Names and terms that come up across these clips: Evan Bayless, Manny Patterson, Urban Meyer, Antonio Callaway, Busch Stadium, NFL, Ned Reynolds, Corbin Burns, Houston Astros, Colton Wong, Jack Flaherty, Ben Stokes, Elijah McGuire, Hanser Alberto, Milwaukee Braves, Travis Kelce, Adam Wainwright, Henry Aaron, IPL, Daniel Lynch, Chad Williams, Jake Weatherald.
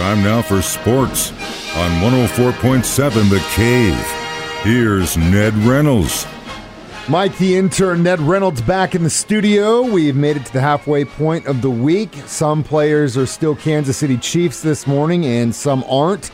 Time now for sports on 104.7 The Cave. Here's Ned Reynolds. Mike, the intern, Ned Reynolds back in the studio. We've made it to the halfway point of the week. Some players are still Kansas City Chiefs this morning, and some aren't.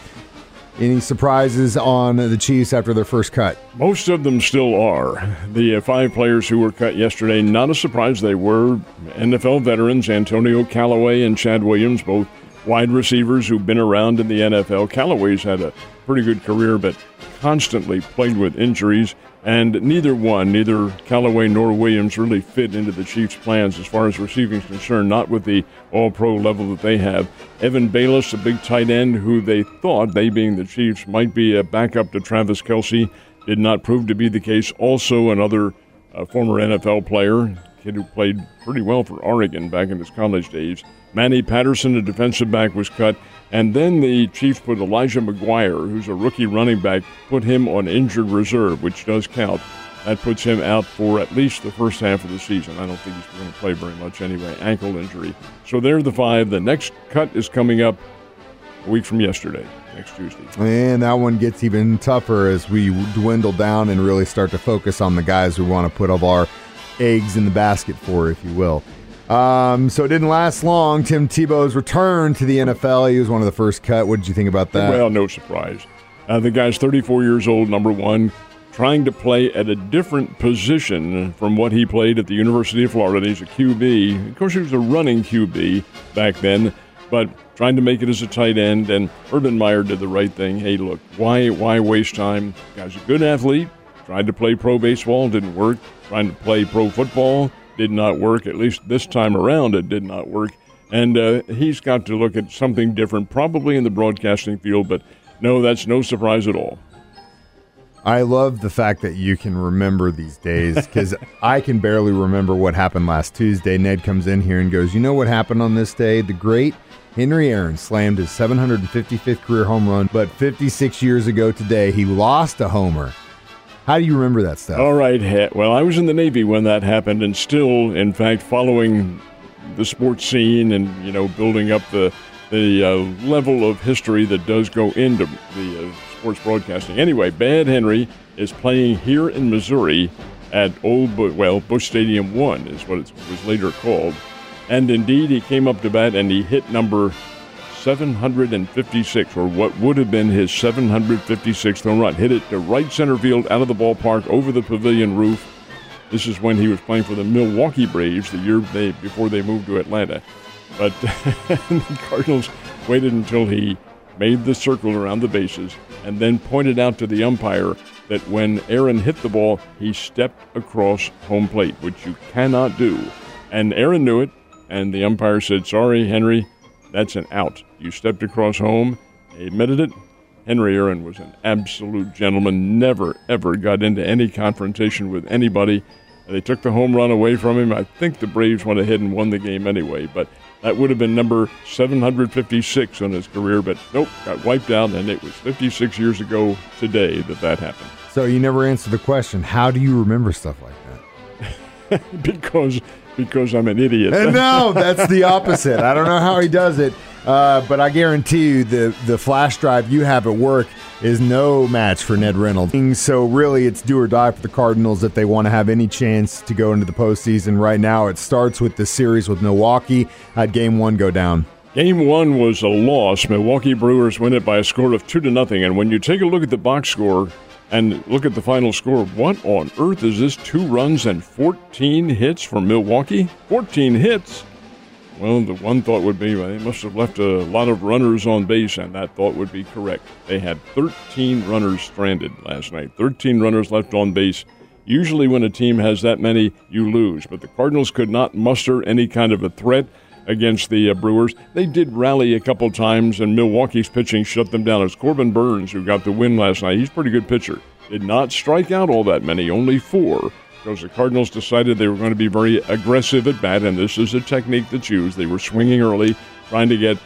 Any surprises on the Chiefs after their first cut? Most of them still are. The five players who were cut yesterday, not a surprise. They were NFL veterans, Antonio Callaway and Chad Williams, both wide receivers who've been around in the NFL. Callaway's had a pretty good career, but constantly plagued with injuries. And neither Callaway nor Williams really fit into the Chiefs' plans as far as receiving is concerned, not with the all-pro level that they have. Evan Bayless, a big tight end who they thought, they being the Chiefs, might be a backup to Travis Kelce, did not prove to be the case. Also another former NFL player, kid who played pretty well for Oregon back in his college days. Manny Patterson, a defensive back, was cut. And then the Chiefs put Elijah McGuire, who's a rookie running back, put him on injured reserve, which does count. That puts him out for at least the first half of the season. I don't think he's going to play very much anyway. Ankle injury. So they're the five. The next cut is coming up a week from yesterday, next Tuesday. And that one gets even tougher as we dwindle down and really start to focus on the guys we want to put all our eggs in the basket for, if you will. So it didn't last long. Tim Tebow's return to the NFL. He was one of the first cut. What did you think about that? Well, no surprise. The guy's 34 years old, number one, trying to play at a different position from what he played at the University of Florida. He's a QB. Of course, he was a running QB back then, but trying to make it as a tight end. And Urban Meyer did the right thing. Hey, look, why waste time? The guy's a good athlete. Tried to play pro baseball, didn't work. Trying to play pro football, did not work. At least this time around, it did not work. And he's got to look at something different, probably in the broadcasting field. But no, that's no surprise at all. I love the fact that you can remember these days, because I can barely remember what happened last Tuesday. Ned comes in here and goes, you know what happened on this day? The great Henry Aaron slammed his 755th career home run. But 56 years ago today, he lost a homer. How do you remember that stuff? All right. Well, I was in the Navy when that happened, and still, in fact, following the sports scene and, you know, building up the level of history that does go into the sports broadcasting. Anyway, Bad Henry is playing here in Missouri at Busch Stadium 1 is what it was later called. And indeed, he came up to bat and he hit number 756, or what would have been his 756th home run. Hit it to right center field, out of the ballpark, over the pavilion roof. This is when he was playing for the Milwaukee Braves the year before they moved to Atlanta. But the Cardinals waited until he made the circle around the bases and then pointed out to the umpire that when Aaron hit the ball, he stepped across home plate, which you cannot do. And Aaron knew it, and the umpire said, sorry, Henry, that's an out. You stepped across home. He admitted it. Henry Aaron was an absolute gentleman. Never, ever got into any confrontation with anybody. They took the home run away from him. I think the Braves went ahead and won the game anyway, but that would have been number 756 on his career, but nope, got wiped out, and it was 56 years ago today that happened. So you never answered the question, how do you remember stuff like that? Because I'm an idiot. No, that's the opposite. I don't know how he does it, but I guarantee you the flash drive you have at work is no match for Ned Reynolds. So really it's do or die for the Cardinals if they want to have any chance to go into the postseason. Right now it starts with the series with Milwaukee. How'd Game 1 go down? Game 1 was a loss. Milwaukee Brewers win it by a score of 2-0. And when you take a look at the box score and look at the final score, what on earth is this? 2 runs and 14 hits for Milwaukee? 14 hits? Well, the one thought would be, well, they must have left a lot of runners on base, and that thought would be correct. They had 13 runners stranded last night, 13 runners left on base. Usually when a team has that many, you lose. But the Cardinals could not muster any kind of a threat against the Brewers. They did rally a couple times, and Milwaukee's pitching shut them down. It's Corbin Burns who got the win last night. He's a pretty good pitcher. Did not strike out all that many, only 4, because the Cardinals decided they were going to be very aggressive at bat, and this is a technique that's used. They were swinging early, trying to get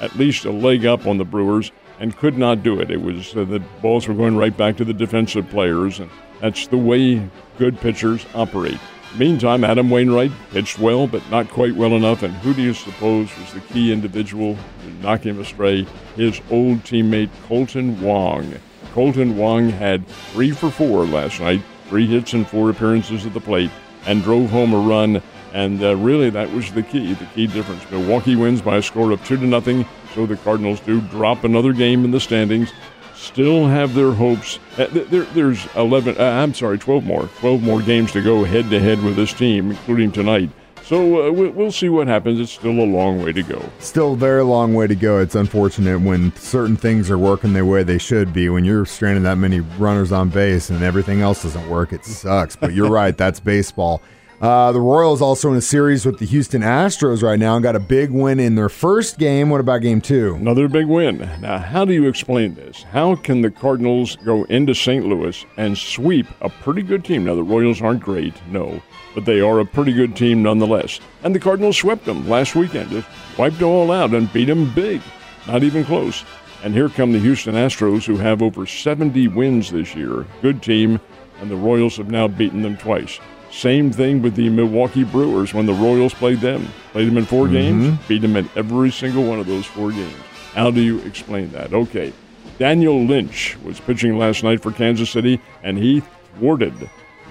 at least a leg up on the Brewers, and could not do it. It was the balls were going right back to the defensive players, and that's the way good pitchers operate. Meantime, Adam Wainwright pitched well, but not quite well enough. And who do you suppose was the key individual to knock him astray? His old teammate, Colton Wong. Colton Wong had 3 for 4 last night, 3 hits and 4 appearances at the plate, and drove home a run. And really, that was the key difference. Milwaukee wins by a score of 2-0, so the Cardinals do drop another game in the standings. Still have their hopes. There's 12 more games to go head-to-head with this team, including tonight. So we'll see what happens. It's still a long way to go. Still a very long way to go. It's unfortunate when certain things are working the way they should be. When you're stranding that many runners on base and everything else doesn't work, it sucks. But you're right, that's baseball. The Royals also in a series with the Houston Astros right now and got a big win in their first game. What about game 2? Another big win. Now, how do you explain this? How can the Cardinals go into St. Louis and sweep a pretty good team? Now, the Royals aren't great, no, but they are a pretty good team nonetheless. And the Cardinals swept them last weekend. Just wiped them all out and beat them big. Not even close. And here come the Houston Astros, who have over 70 wins this year. Good team, and the Royals have now beaten them twice. Same thing with the Milwaukee Brewers when the Royals played them in 4 games, beat them in every single one of those 4 games. How do you explain that? Okay, Daniel Lynch was pitching last night for Kansas City, and he thwarted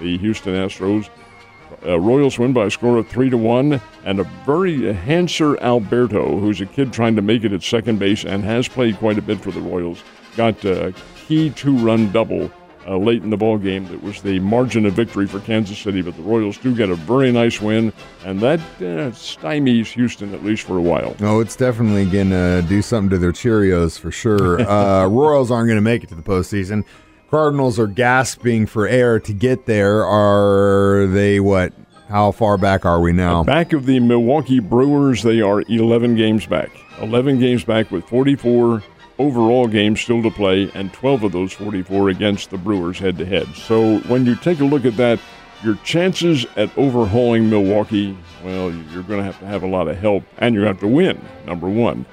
the Houston Astros. Royals win by a score of 3-1, and a very Hanser Alberto, who's a kid trying to make it at second base and has played quite a bit for the Royals, got a key 2-run double late in the ball game. That was the margin of victory for Kansas City, but the Royals do get a very nice win, and that stymies Houston at least for a while. Oh, it's definitely going to do something to their Cheerios for sure. Royals aren't going to make it to the postseason. Cardinals are gasping for air to get there. Are they what? How far back are we now? Back of the Milwaukee Brewers, they are 11 games back. 11 games back with 44 overall games still to play, and 12 of those 44 against the Brewers head-to-head. So when you take a look at that, your chances at overhauling Milwaukee, well, you're going to have a lot of help, and you're going to have to win, number one.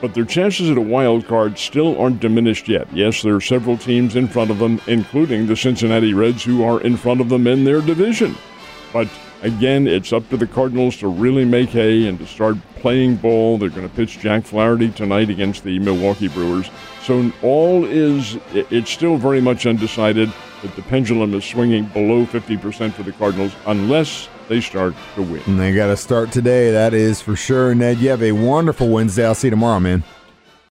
But their chances at a wild card still aren't diminished yet. Yes, there are several teams in front of them, including the Cincinnati Reds, who are in front of them in their division. But again, it's up to the Cardinals to really make hay and to start playing ball. They're going to pitch Jack Flaherty tonight against the Milwaukee Brewers. So it's still very much undecided, but the pendulum is swinging below 50% for the Cardinals unless they start to win. And they got to start today, that is for sure. Ned, you have a wonderful Wednesday. I'll see you tomorrow, man.